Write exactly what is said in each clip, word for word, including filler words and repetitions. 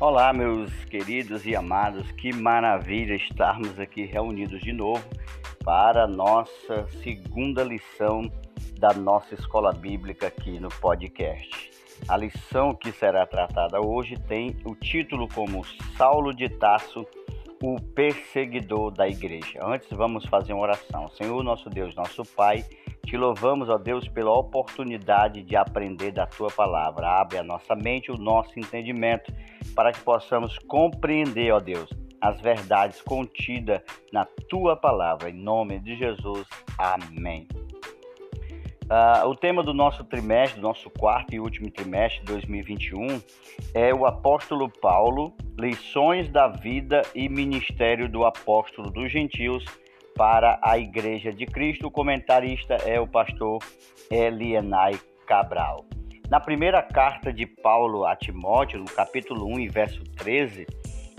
Olá, meus queridos e amados, que maravilha estarmos aqui reunidos de novo para a nossa segunda lição da nossa escola bíblica aqui no podcast. A lição que será tratada hoje tem o título como Saulo de Tarso, o perseguidor da igreja. Antes, vamos fazer uma oração. Senhor, nosso Deus, nosso Pai, te louvamos, ó Deus, pela oportunidade de aprender da Tua Palavra. Abre a nossa mente, o nosso entendimento, para que possamos compreender, ó Deus, as verdades contidas na Tua Palavra. Em nome de Jesus, amém. Ah, o tema do nosso trimestre, do nosso quarto e último trimestre de dois mil e vinte e um, é o apóstolo Paulo, lições da vida e ministério do apóstolo dos gentios, para a Igreja de Cristo. O comentarista é o pastor Elienai Cabral. Na primeira carta de Paulo a Timóteo, no capítulo um, e verso treze,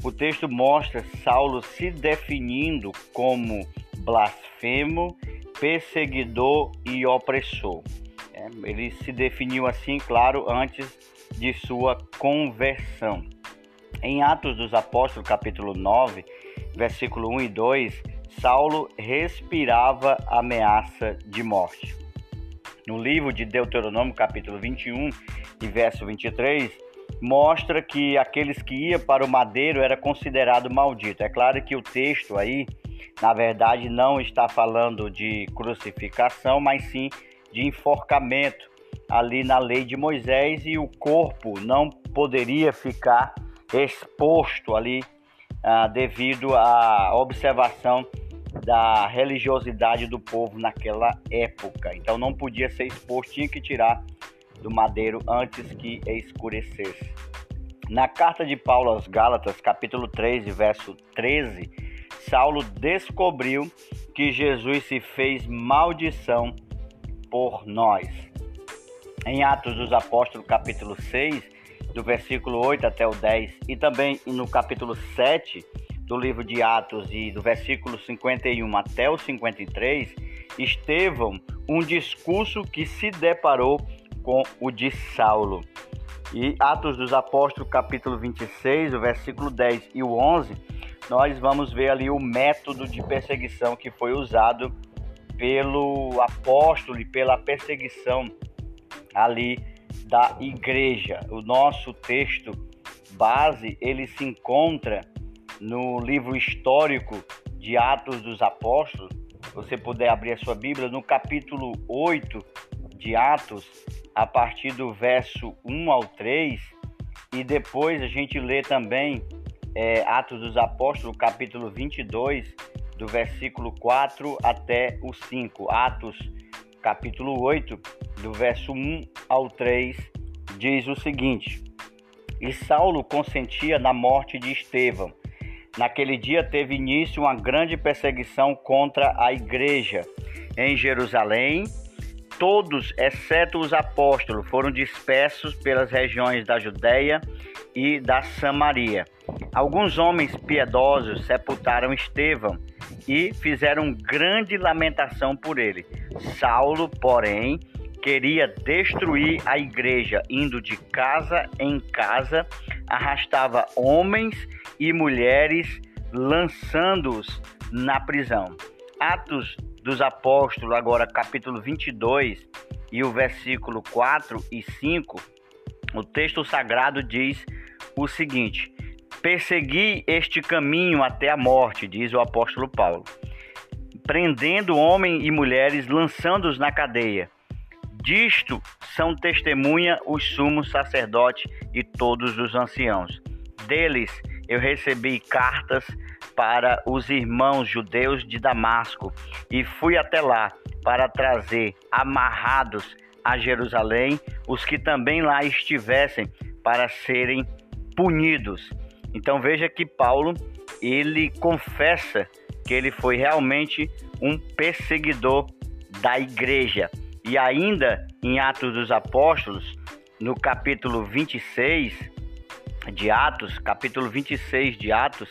o texto mostra Saulo se definindo como blasfemo, perseguidor e opressor. Ele se definiu assim, claro, antes de sua conversão. Em Atos dos Apóstolos, capítulo nove, versículo um e dois, Saulo respirava ameaça de morte. No livro de Deuteronômio, capítulo vinte e um, e verso vinte e três, mostra que aqueles que iam para o madeiro era considerado maldito. É claro que o texto aí, na verdade, não está falando de crucificação, mas sim de enforcamento ali na lei de Moisés, e o corpo não poderia ficar exposto ali ah, devido à observação da religiosidade do povo naquela época. Então não podia ser exposto, tinha que tirar do madeiro antes que escurecesse. Na carta de Paulo aos Gálatas, capítulo três, verso treze, Saulo descobriu que Jesus se fez maldição por nós. Em Atos dos Apóstolos, capítulo seis, do versículo oito até o dez, e também no capítulo sete do livro de Atos, e do versículo cinquenta e um até o cinquenta e três, Estevão, um discurso que se deparou com o de Saulo. E Atos dos Apóstolos, capítulo vinte e seis, o versículo dez e o onze, nós vamos ver ali o método de perseguição que foi usado pelo apóstolo e pela perseguição ali da igreja. O nosso texto base, ele se encontra no livro histórico de Atos dos Apóstolos. Se você puder abrir a sua Bíblia, no capítulo oito de Atos, a partir do verso um ao três, e depois a gente lê também é, Atos dos Apóstolos, capítulo vinte e dois, do versículo quatro até o cinco. Atos, capítulo oito, do verso um ao três, diz o seguinte: E Saulo consentia na morte de Estevão. Naquele dia teve início uma grande perseguição contra a igreja em Jerusalém. Todos, exceto os apóstolos, foram dispersos pelas regiões da Judéia e da Samaria. Alguns homens piedosos sepultaram Estevão e fizeram grande lamentação por ele. Saulo, porém, queria destruir a igreja, indo de casa em casa, arrastava homens e mulheres, lançando-os na prisão. Atos dos Apóstolos, agora capítulo vinte e dois, e o versículo quatro e cinco, o texto sagrado diz o seguinte: Persegui este caminho até a morte, diz o apóstolo Paulo, prendendo homens e mulheres, lançando-os na cadeia. Disto são testemunha os sumos sacerdotes e todos os anciãos. Deles eu recebi cartas para os irmãos judeus de Damasco e fui até lá para trazer amarrados a Jerusalém os que também lá estivessem para serem punidos. Então veja que Paulo, ele confessa que ele foi realmente um perseguidor da igreja. E ainda em Atos dos Apóstolos, no capítulo vinte e seis de Atos, capítulo vinte e seis de Atos,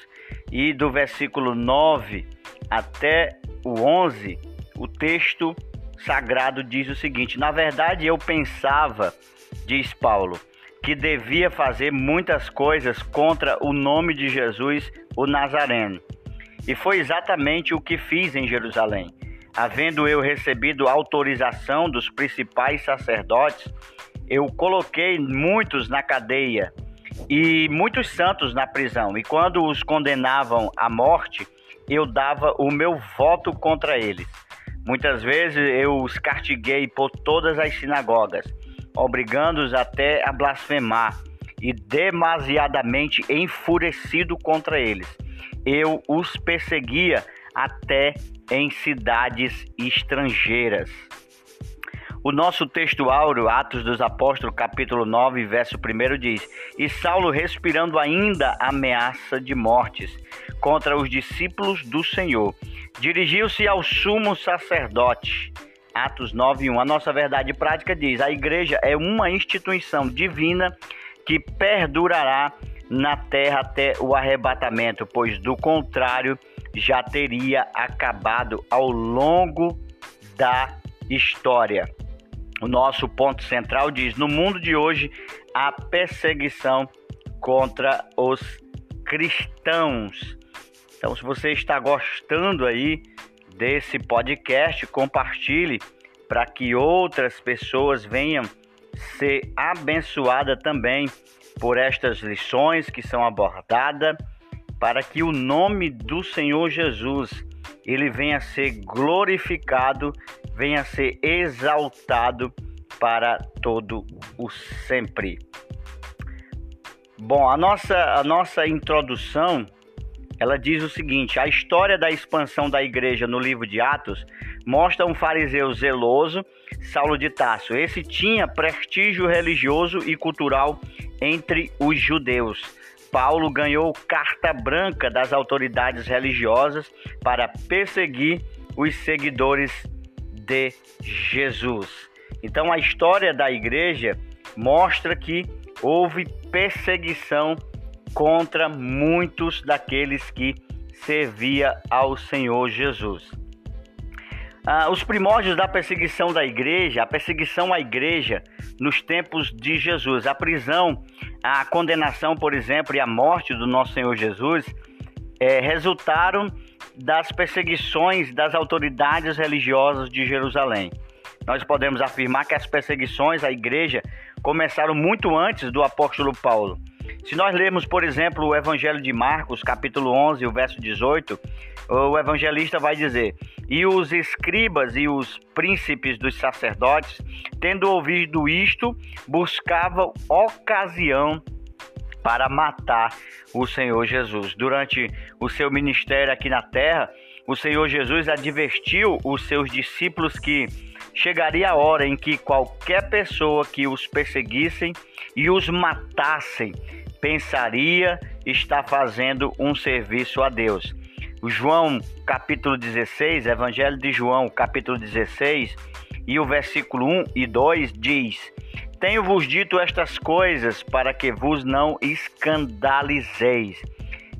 e do versículo nove até o onze, o texto sagrado diz o seguinte: Na verdade eu pensava, diz Paulo, que devia fazer muitas coisas contra o nome de Jesus, o Nazareno. E foi exatamente o que fiz em Jerusalém. Havendo eu recebido autorização dos principais sacerdotes, eu coloquei muitos na cadeia e muitos santos na prisão. E quando os condenavam à morte, eu dava o meu voto contra eles. Muitas vezes eu os castiguei por todas as sinagogas, obrigando-os até a blasfemar, e demasiadamente enfurecido contra eles, eu os perseguia até em cidades estrangeiras. O nosso texto áureo, Atos dos Apóstolos, capítulo nove, verso um, diz: E Saulo, respirando ainda ameaça de mortes contra os discípulos do Senhor, dirigiu-se ao sumo sacerdote. Atos nove, um. A nossa verdade prática diz: a igreja é uma instituição divina que perdurará na terra até o arrebatamento, pois do contrário já teria acabado ao longo da história. O nosso ponto central diz: no mundo de hoje, a perseguição contra os cristãos. Então, se você está gostando aí desse podcast, compartilhe para que outras pessoas venham ser abençoadas também por estas lições que são abordadas, para que o nome do Senhor Jesus, ele venha ser glorificado, venha ser exaltado para todo o sempre. Bom, a nossa, a nossa introdução, ela diz o seguinte: a história da expansão da igreja no livro de Atos mostra um fariseu zeloso, Saulo de Tarso. Esse tinha prestígio religioso e cultural entre os judeus. Paulo ganhou carta branca das autoridades religiosas para perseguir os seguidores de Jesus. Então, a história da igreja mostra que houve perseguição contra muitos daqueles que servia ao Senhor Jesus. Ah, os primórdios da perseguição da igreja, a perseguição à igreja nos tempos de Jesus, a prisão, a condenação, por exemplo, e a morte do nosso Senhor Jesus, é, resultaram das perseguições das autoridades religiosas de Jerusalém. Nós podemos afirmar que as perseguições à igreja começaram muito antes do apóstolo Paulo. Se nós lermos, por exemplo, o Evangelho de Marcos, capítulo onze, o verso dezoito, o evangelista vai dizer: E os escribas e os príncipes dos sacerdotes, tendo ouvido isto, buscavam ocasião para matar o Senhor Jesus. Durante o seu ministério aqui na terra, o Senhor Jesus advertiu os seus discípulos que chegaria a hora em que qualquer pessoa que os perseguissem e os matassem pensaria estar fazendo um serviço a Deus. João capítulo dezesseis, Evangelho de João capítulo dezesseis, e o versículo um e dois diz: Tenho-vos dito estas coisas para que vos não escandalizeis.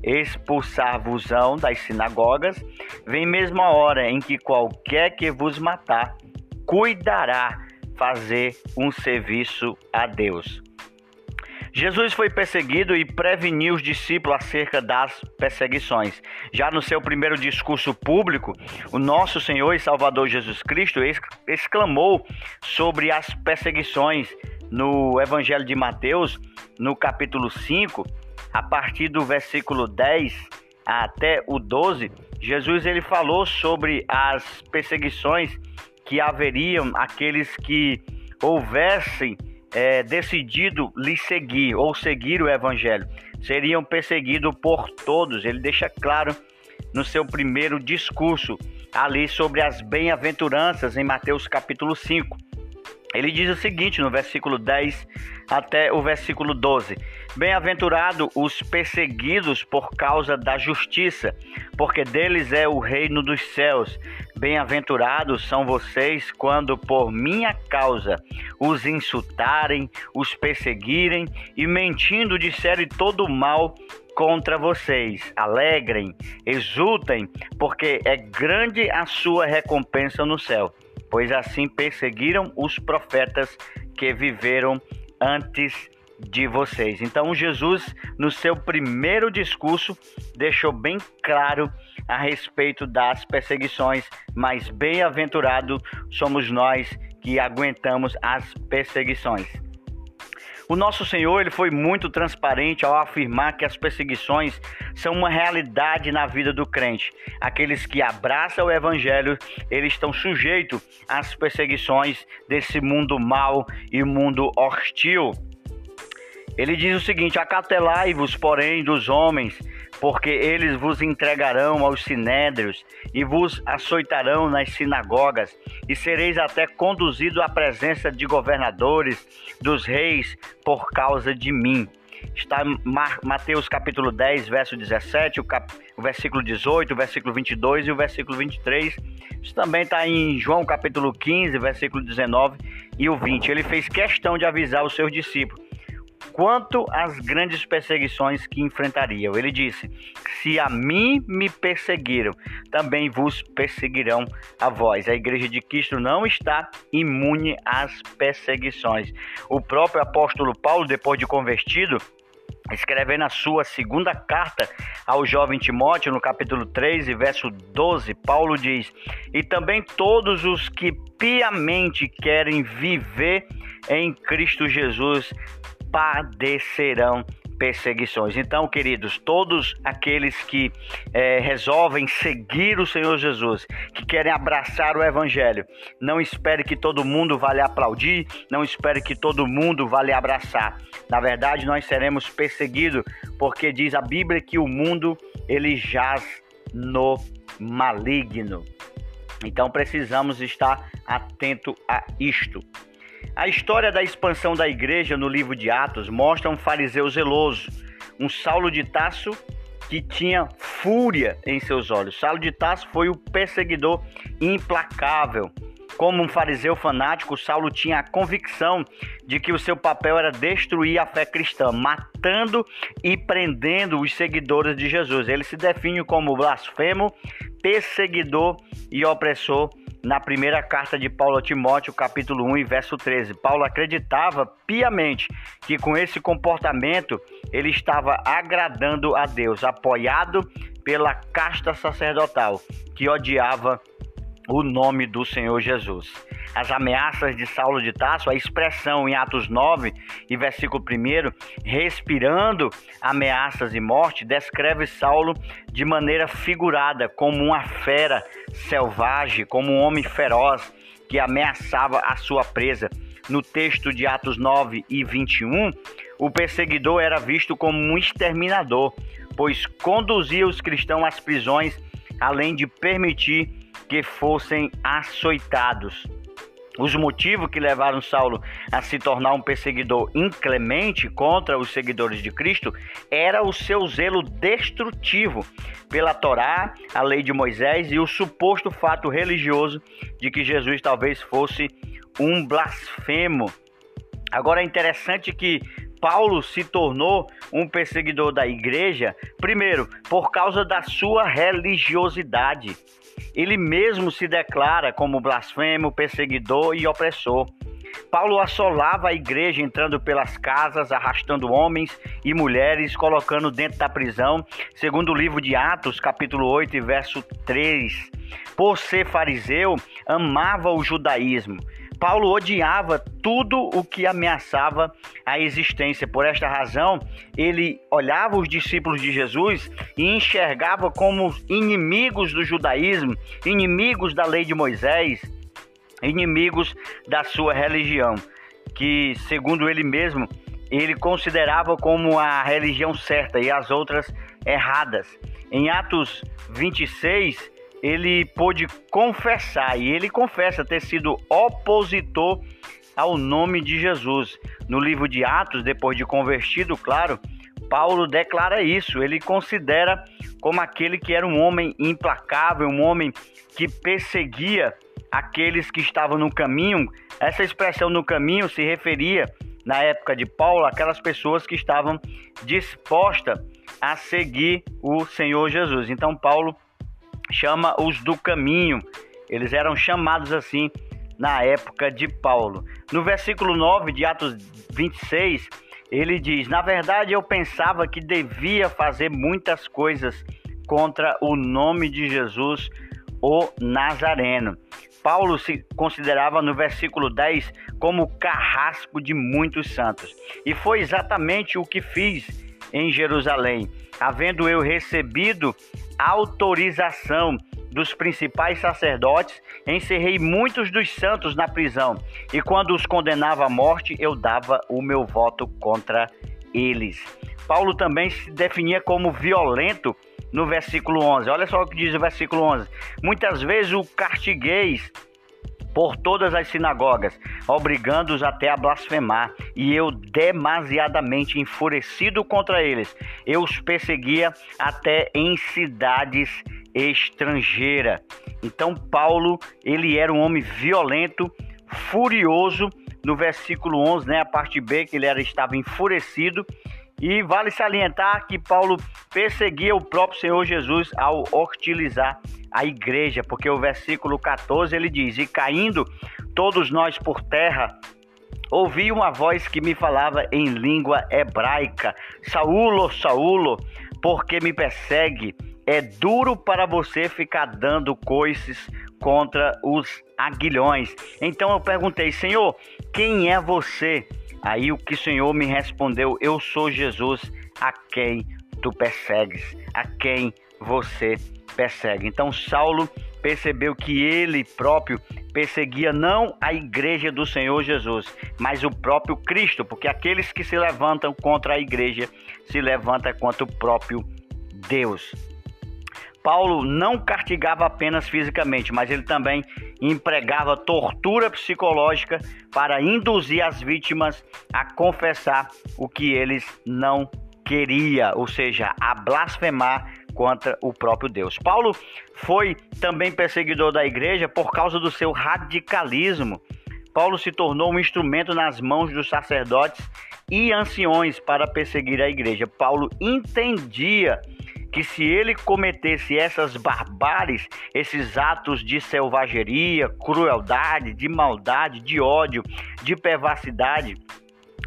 Expulsar-vos-ão das sinagogas. Vem mesmo a hora em que qualquer que vos matar cuidará fazer um serviço a Deus. Jesus foi perseguido e preveniu os discípulos acerca das perseguições. Já no seu primeiro discurso público, o nosso Senhor e Salvador Jesus Cristo exclamou sobre as perseguições no Evangelho de Mateus, no capítulo cinco, a partir do versículo dez até o doze. Jesus ele falou sobre as perseguições que haveriam aqueles que houvessem É, decidido lhe seguir ou seguir o evangelho, seriam perseguidos por todos. Ele deixa claro no seu primeiro discurso ali sobre as bem-aventuranças em Mateus capítulo cinco. Ele diz o seguinte no versículo dez até o versículo doze: Bem-aventurado os perseguidos por causa da justiça, porque deles é o reino dos céus. Bem-aventurados são vocês quando por minha causa os insultarem, os perseguirem e mentindo disserem todo o mal contra vocês. Alegrem, exultem, porque é grande a sua recompensa no céu, pois assim perseguiram os profetas que viveram antes de vocês. Então, Jesus, no seu primeiro discurso, deixou bem claro a respeito das perseguições, mas bem-aventurado somos nós que aguentamos as perseguições. O nosso Senhor, ele foi muito transparente ao afirmar que as perseguições são uma realidade na vida do crente. Aqueles que abraçam o Evangelho, eles estão sujeitos às perseguições desse mundo mau e mundo hostil. Ele diz o seguinte: acautelai-vos, porém, dos homens, porque eles vos entregarão aos sinédrios e vos açoitarão nas sinagogas, e sereis até conduzido à presença de governadores, dos reis, por causa de mim. Está em Mateus capítulo dez, verso dezessete, o, cap... o versículo dezoito, o versículo vinte e dois e o versículo vinte e três. Isso também está em João capítulo quinze, versículo dezenove e o vinte. Ele fez questão de avisar os seus discípulos quanto às grandes perseguições que enfrentariam. Ele disse: se a mim me perseguiram, também vos perseguirão a vós. A igreja de Cristo não está imune às perseguições. O próprio apóstolo Paulo, depois de convertido, escrevendo a sua segunda carta ao jovem Timóteo, no capítulo treze, verso doze, Paulo diz: e também todos os que piamente querem viver em Cristo Jesus padecerão perseguições. Então, queridos, todos aqueles que é, resolvem seguir o Senhor Jesus, que querem abraçar o Evangelho, não espere que todo mundo vá lhe aplaudir, não espere que todo mundo vá lhe abraçar. Na verdade, nós seremos perseguidos, porque diz a Bíblia que o mundo, ele jaz no maligno. Então, precisamos estar atento a isto. A história da expansão da igreja no livro de Atos mostra um fariseu zeloso, um Saulo de Tarso que tinha fúria em seus olhos. Saulo de Tarso foi o perseguidor implacável. Como um fariseu fanático, Saulo tinha a convicção de que o seu papel era destruir a fé cristã, matando e prendendo os seguidores de Jesus. Ele se define como blasfemo, perseguidor e opressor. Na primeira carta de Paulo a Timóteo, capítulo um, verso treze, Paulo acreditava piamente que com esse comportamento ele estava agradando a Deus, apoiado pela casta sacerdotal que odiava o nome do Senhor Jesus. As ameaças de Saulo de Tarso, a expressão em Atos nove e versículo um, respirando ameaças e morte, descreve Saulo de maneira figurada, como uma fera selvagem, como um homem feroz que ameaçava a sua presa. No texto de Atos nove e vinte e um, o perseguidor era visto como um exterminador, pois conduzia os cristãos às prisões, além de permitir que fossem açoitados. Os motivos que levaram Saulo a se tornar um perseguidor inclemente contra os seguidores de Cristo era o seu zelo destrutivo pela Torá, a lei de Moisés e o suposto fato religioso de que Jesus talvez fosse um blasfemo. Agora é interessante que Paulo se tornou um perseguidor da igreja, primeiro, por causa da sua religiosidade. Ele mesmo se declara como blasfemo, perseguidor e opressor. Paulo assolava a igreja entrando pelas casas, arrastando homens e mulheres, colocando dentro da prisão, segundo o livro de Atos, capítulo oito, verso três. Por ser fariseu, amava o judaísmo. Paulo odiava tudo o que ameaçava a existência. Por esta razão, ele olhava os discípulos de Jesus e enxergava como inimigos do judaísmo, inimigos da lei de Moisés, inimigos da sua religião, que, segundo ele mesmo, ele considerava como a religião certa e as outras erradas. Em Atos vinte e seis, ele pôde confessar, e ele confessa ter sido opositor ao nome de Jesus. No livro de Atos, depois de convertido, claro, Paulo declara isso. Ele considera como aquele que era um homem implacável, um homem que perseguia aqueles que estavam no caminho. Essa expressão "no caminho" se referia, na época de Paulo, aquelas pessoas que estavam dispostas a seguir o Senhor Jesus. Então, Paulo chama os do caminho. Eles eram chamados assim na época de Paulo. No versículo nove de Atos vinte e seis, Ele diz: na verdade eu pensava que devia fazer muitas coisas contra o nome de Jesus, o Nazareno. Paulo se considerava no versículo dez como carrasco de muitos santos. E foi exatamente o que fiz em Jerusalém, havendo eu recebido autorização dos principais sacerdotes, encerrei muitos dos santos na prisão, e quando os condenava à morte, eu dava o meu voto contra eles. Paulo também se definia como violento no versículo onze. Olha só o que diz o versículo onze. Muitas vezes o castigueis por todas as sinagogas, obrigando-os até a blasfemar, e eu demasiadamente enfurecido contra eles, eu os perseguia até em cidades estrangeiras. Então Paulo, ele era um homem violento, furioso, no versículo onze, né, a parte B, que ele era, estava enfurecido, e vale salientar que Paulo perseguia o próprio Senhor Jesus ao hostilizar a igreja, porque o versículo catorze ele diz: e caindo todos nós por terra, ouvi uma voz que me falava em língua hebraica: Saulo, Saulo, por que me persegue? É duro para você ficar dando coices contra os aguilhões. Então eu perguntei: Senhor, quem é você? Aí o que o Senhor me respondeu: eu sou Jesus, a quem tu persegues, a quem você persegue. Então Saulo percebeu que ele próprio perseguia não a igreja do Senhor Jesus, mas o próprio Cristo, porque aqueles que se levantam contra a igreja se levantam contra o próprio Deus. Paulo não castigava apenas fisicamente, mas ele também empregava tortura psicológica para induzir as vítimas a confessar o que eles não queriam, ou seja, a blasfemar contra o próprio Deus. Paulo foi também perseguidor da igreja por causa do seu radicalismo. Paulo se tornou um instrumento nas mãos dos sacerdotes e anciões para perseguir a igreja. Paulo entendia que se ele cometesse essas barbáries, esses atos de selvageria, crueldade, de maldade, de ódio, de perversidade,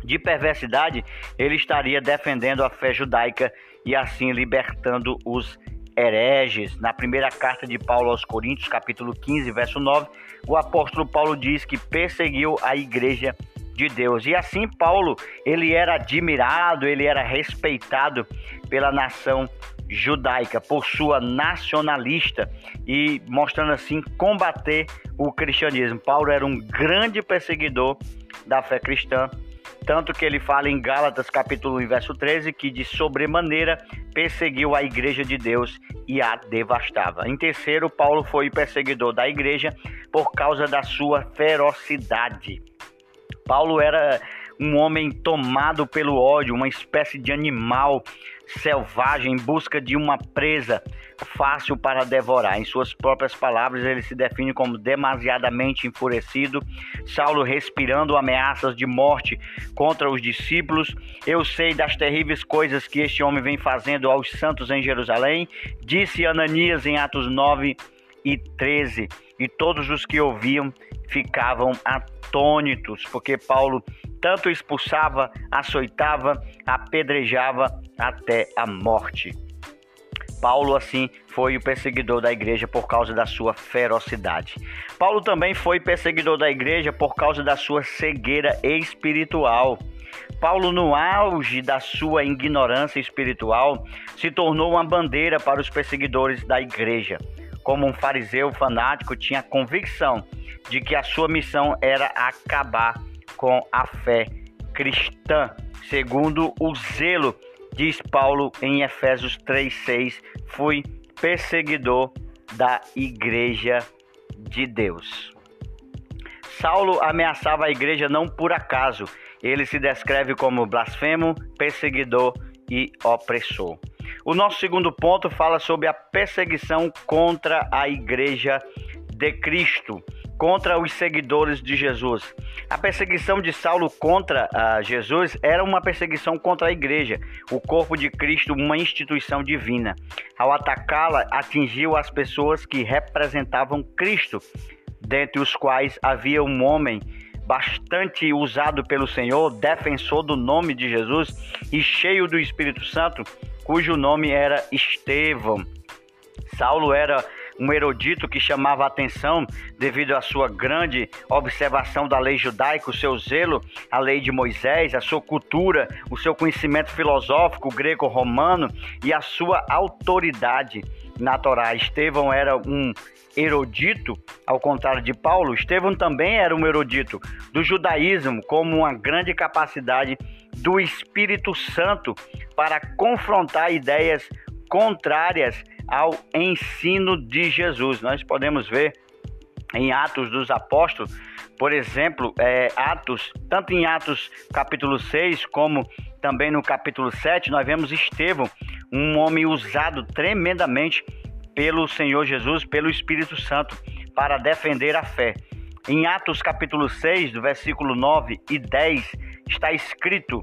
de perversidade, ele estaria defendendo a fé judaica e assim libertando os hereges. Na primeira carta de Paulo aos Coríntios, capítulo quinze, verso nove, o apóstolo Paulo diz que perseguiu a igreja de Deus. E assim Paulo, ele era admirado, ele era respeitado pela nação judaica, por sua nacionalista, e mostrando assim combater o cristianismo. Paulo era um grande perseguidor da fé cristã, tanto que ele fala em Gálatas capítulo um, verso treze, que de sobremaneira perseguiu a igreja de Deus e a devastava. Em terceiro, Paulo foi perseguidor da igreja por causa da sua ferocidade. Paulo era um homem tomado pelo ódio, uma espécie de animal selvagem em busca de uma presa fácil para devorar. Em suas próprias palavras, ele se define como demasiadamente enfurecido. Saulo respirando ameaças de morte contra os discípulos. Eu sei das terríveis coisas que este homem vem fazendo aos santos em Jerusalém, disse Ananias em Atos nove e treze. E todos os que ouviam ficavam atônitos, porque Paulo tanto expulsava, açoitava, apedrejava até a morte. Paulo, assim, foi o perseguidor da igreja por causa da sua ferocidade. Paulo também foi perseguidor da igreja por causa da sua cegueira espiritual. Paulo, no auge da sua ignorância espiritual, se tornou uma bandeira para os perseguidores da igreja. Como um fariseu fanático, tinha a convicção de que a sua missão era acabar com a fé cristã, segundo o zelo, diz Paulo em Efésios três, seis, fui perseguidor da igreja de Deus. Saulo ameaçava a igreja não por acaso, ele se descreve como blasfemo, perseguidor e opressor. O nosso segundo ponto fala sobre a perseguição contra a igreja de Cristo, contra os seguidores de Jesus. A perseguição de Saulo contra uh, Jesus era uma perseguição contra a igreja, o corpo de Cristo, uma instituição divina. Ao atacá-la, atingiu as pessoas que representavam Cristo, dentre os quais havia um homem bastante usado pelo Senhor, defensor do nome de Jesus e cheio do Espírito Santo, cujo nome era Estevão. Saulo era um erudito que chamava a atenção devido à sua grande observação da lei judaica, o seu zelo, a lei de Moisés, a sua cultura, o seu conhecimento filosófico greco-romano e a sua autoridade na Torá. Estevão era um erudito, ao contrário de Paulo. Estevão também era um erudito do judaísmo, como uma grande capacidade do Espírito Santo para confrontar ideias contrárias ao ensino de Jesus. Nós podemos ver em Atos dos Apóstolos, por exemplo, é, Atos, tanto em Atos capítulo seis como também no capítulo sete, nós vemos Estevão, um homem usado tremendamente pelo Senhor Jesus, pelo Espírito Santo, para defender a fé. Em Atos capítulo seis, do versículo nove e dez, está escrito: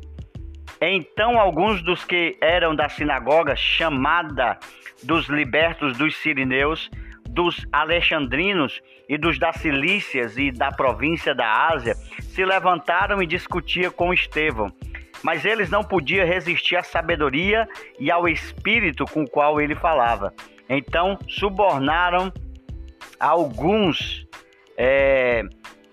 então alguns dos que eram da sinagoga chamada dos libertos, dos sirineus, dos alexandrinos e dos da Cilícias e da província da Ásia, se levantaram e discutiam com Estevão. Mas eles não podiam resistir à sabedoria e ao espírito com o qual ele falava. Então subornaram alguns é,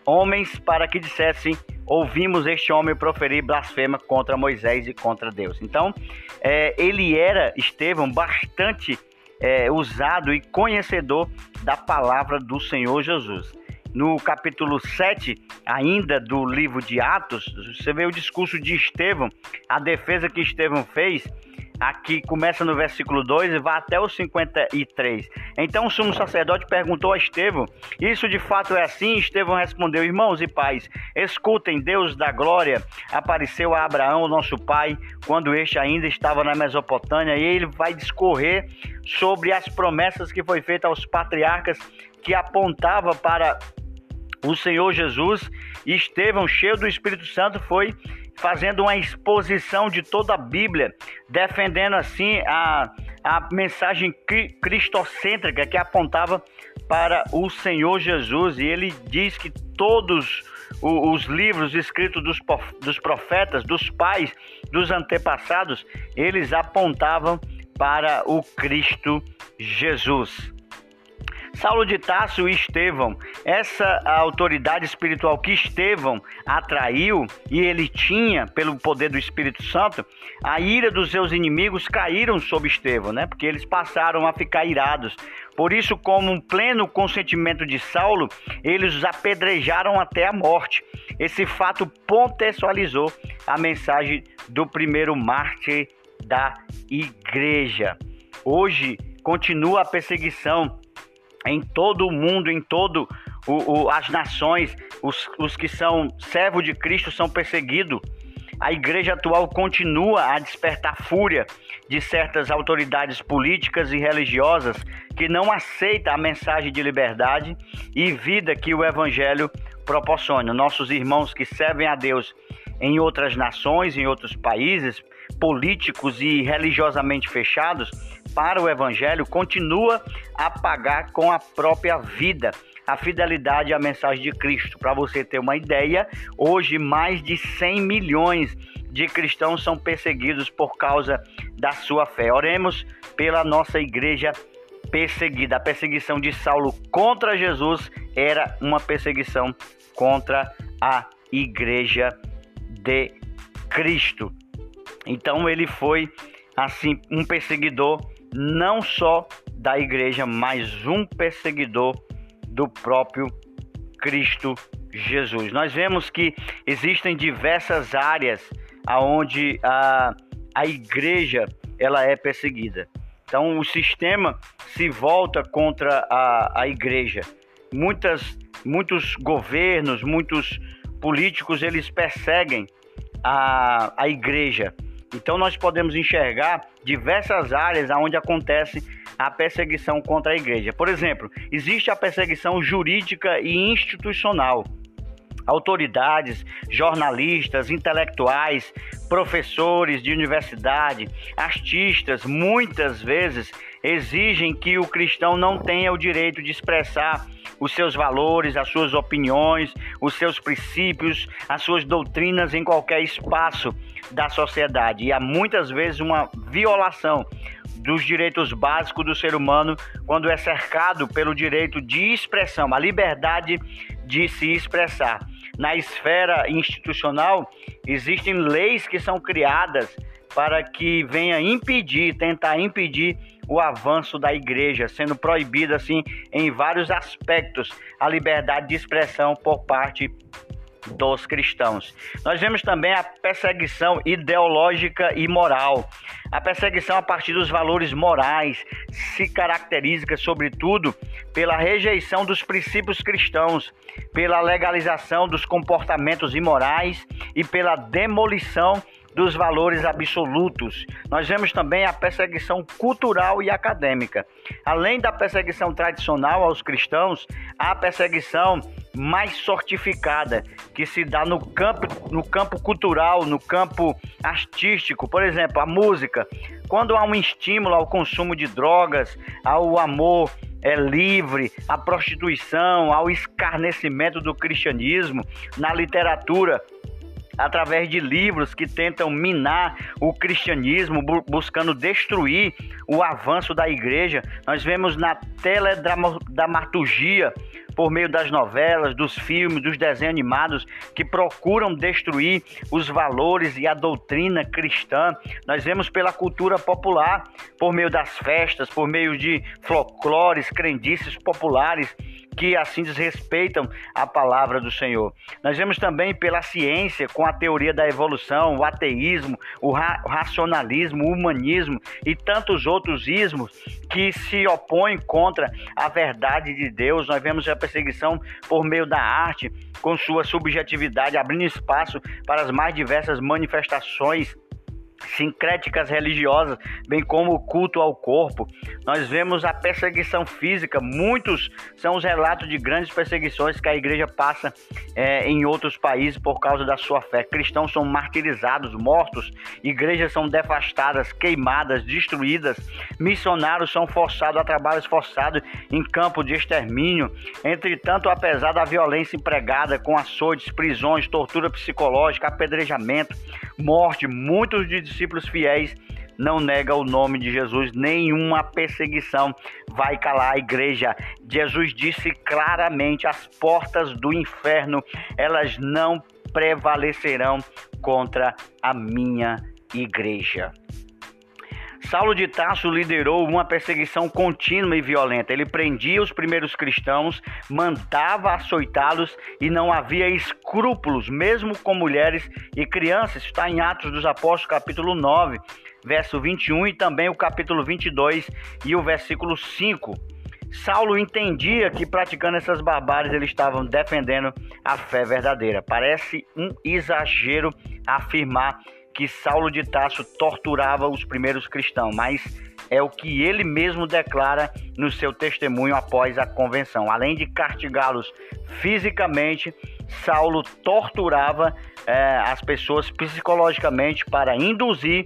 homens para que dissessem: ouvimos este homem proferir blasfema contra Moisés e contra Deus. Então, é, ele era, Estevão, bastante é, usado e conhecedor da palavra do Senhor Jesus. No capítulo sete, ainda do livro de Atos, você vê o discurso de Estevão, a defesa que Estevão fez. Aqui começa no versículo dois e vai até o cinquenta e três. Então o sumo sacerdote perguntou a Estevão: isso de fato é assim? Estevão respondeu: irmãos e pais, escutem, Deus da glória apareceu a Abraão, nosso pai, quando este ainda estava na Mesopotâmia, e ele vai discorrer sobre as promessas que foi feita aos patriarcas, que apontava para o Senhor Jesus. E Estevão, cheio do Espírito Santo, foi fazendo uma exposição de toda a Bíblia, defendendo assim a, a mensagem cristocêntrica que apontava para o Senhor Jesus. E ele diz que todos os livros escritos dos, dos profetas, dos pais, dos antepassados, eles apontavam para o Cristo Jesus. Saulo de Tarso e Estevão, essa autoridade espiritual que Estevão atraiu e ele tinha pelo poder do Espírito Santo, a ira dos seus inimigos caíram sobre Estevão, né? Porque eles passaram a ficar irados. Por isso, como um pleno consentimento de Saulo, eles os apedrejaram até a morte. Esse fato contextualizou a mensagem do primeiro mártir da igreja. Hoje continua a perseguição em todo o mundo, em todo o, o, as nações, os, os que são servos de Cristo são perseguidos. A igreja atual continua a despertar fúria de certas autoridades políticas e religiosas que não aceitam a mensagem de liberdade e vida que o evangelho proporciona. Nossos irmãos que servem a Deus em outras nações, em outros países, políticos e religiosamente fechados para o evangelho, continua a pagar com a própria vida a fidelidade à mensagem de Cristo. Para você ter uma ideia, hoje mais de cem milhões de cristãos são perseguidos por causa da sua fé. Oremos pela nossa igreja perseguida. A perseguição de Saulo contra Jesus era uma perseguição contra a igreja de Cristo. Então ele foi, assim, um perseguidor não só da igreja, mas um perseguidor do próprio Cristo Jesus. Nós vemos que existem diversas áreas onde a, a igreja ela é perseguida. Então o sistema se volta contra a, a igreja. Muitas, muitos governos, muitos políticos, eles perseguem a, a igreja. Então nós podemos enxergar diversas áreas onde acontece a perseguição contra a igreja. Por exemplo, existe a perseguição jurídica e institucional. Autoridades, jornalistas, intelectuais, professores de universidade, artistas, muitas vezes exigem que o cristão não tenha o direito de expressar os seus valores, as suas opiniões, os seus princípios, as suas doutrinas em qualquer espaço da sociedade. E há muitas vezes uma violação dos direitos básicos do ser humano quando é cercado pelo direito de expressão, a liberdade de se expressar. Na esfera institucional, existem leis que são criadas para que venha impedir, tentar impedir o avanço da igreja, sendo proibida, assim, em vários aspectos, a liberdade de expressão por parte dos cristãos. Nós vemos também a perseguição ideológica e moral. A perseguição a partir dos valores morais se caracteriza, sobretudo, pela rejeição dos princípios cristãos, pela legalização dos comportamentos imorais e pela demolição dos valores absolutos. Nós vemos também a perseguição cultural e acadêmica. Além da perseguição tradicional aos cristãos, há a perseguição mais sortificada, que se dá no campo, no campo cultural, no campo artístico. Por exemplo, a música. Quando há um estímulo ao consumo de drogas, ao amor é livre, à prostituição, ao escarnecimento do cristianismo, na literatura, através de livros que tentam minar o cristianismo, buscando destruir o avanço da igreja. Nós vemos na teledramaturgia, por meio das novelas, dos filmes, dos desenhos animados, que procuram destruir os valores e a doutrina cristã. Nós vemos pela cultura popular, por meio das festas, por meio de folclores, crendices populares, que assim desrespeitam a palavra do Senhor. Nós vemos também pela ciência, com a teoria da evolução, o ateísmo, o ra- racionalismo, o humanismo e tantos outros ismos que se opõem contra a verdade de Deus. Nós vemos a perseguição por meio da arte, com sua subjetividade, abrindo espaço para as mais diversas manifestações sincréticas religiosas, bem como o culto ao corpo. Nós vemos a perseguição física. Muitos são os relatos de grandes perseguições que a igreja passa é, em outros países por causa da sua fé. Cristãos são martirizados, mortos, igrejas são devastadas, queimadas, destruídas, missionários são forçados a trabalhos forçados em campo de extermínio. Entretanto, apesar da violência empregada com açoites, prisões, tortura psicológica, apedrejamento, morte, muitos de discípulos fiéis não negam o nome de Jesus. Nenhuma perseguição vai calar a igreja. Jesus disse claramente: as portas do inferno, elas não prevalecerão contra a minha igreja. Saulo de Tarso liderou uma perseguição contínua e violenta. Ele prendia os primeiros cristãos, mandava açoitá-los e não havia escrúpulos, mesmo com mulheres e crianças. Está em Atos dos Apóstolos, capítulo nove, verso vinte e um, e também o capítulo vinte e dois e o versículo cinco. Saulo entendia que, praticando essas barbáries, eles estavam defendendo a fé verdadeira. Parece um exagero afirmar que Saulo de Tarso torturava os primeiros cristãos, mas é o que ele mesmo declara no seu testemunho após a convenção. Além de castigá-los fisicamente, Saulo torturava eh, as pessoas psicologicamente para induzir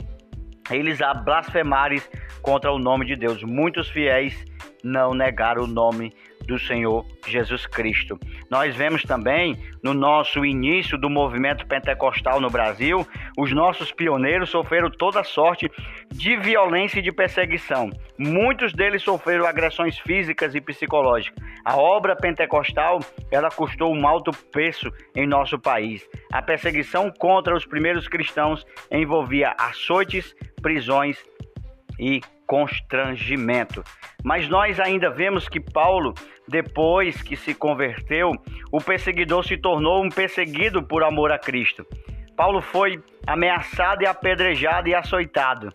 eles a blasfemarem contra o nome de Deus. Muitos fiéis não negaram o nome do Senhor Jesus Cristo. Nós vemos também, no nosso início do movimento pentecostal no Brasil, os nossos pioneiros sofreram toda sorte de violência e de perseguição. Muitos deles sofreram agressões físicas e psicológicas. A obra pentecostal, ela custou um alto preço em nosso país. A perseguição contra os primeiros cristãos envolvia açoites, prisões e constrangimento. Mas nós ainda vemos que Paulo, depois que se converteu, o perseguidor se tornou um perseguido por amor a Cristo. Paulo foi ameaçado e apedrejado e açoitado.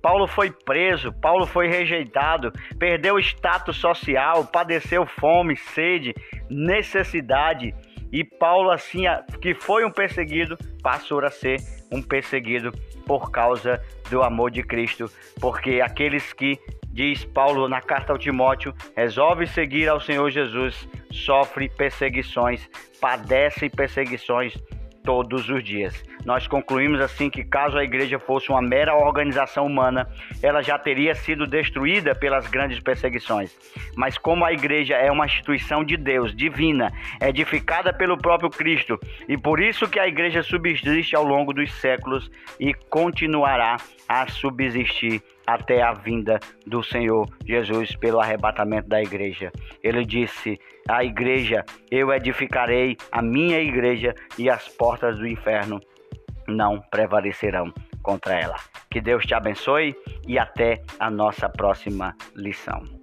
Paulo foi preso, Paulo foi rejeitado, perdeu status social, padeceu fome, sede, necessidade. E Paulo, assim, que foi um perseguido, passou a ser um perseguido por causa do amor de Cristo, porque aqueles que, diz Paulo na carta ao Timóteo, resolve seguir ao Senhor Jesus, sofre perseguições, padece perseguições todos os dias. Nós concluímos assim que caso a igreja fosse uma mera organização humana, ela já teria sido destruída pelas grandes perseguições. Mas como a igreja é uma instituição de Deus, divina, edificada pelo próprio Cristo, e por isso que a igreja subsiste ao longo dos séculos e continuará a subsistir até a vinda do Senhor Jesus pelo arrebatamento da igreja. Ele disse, a igreja, eu edificarei a minha igreja e as portas do inferno não prevalecerão contra ela. Que Deus te abençoe e até a nossa próxima lição.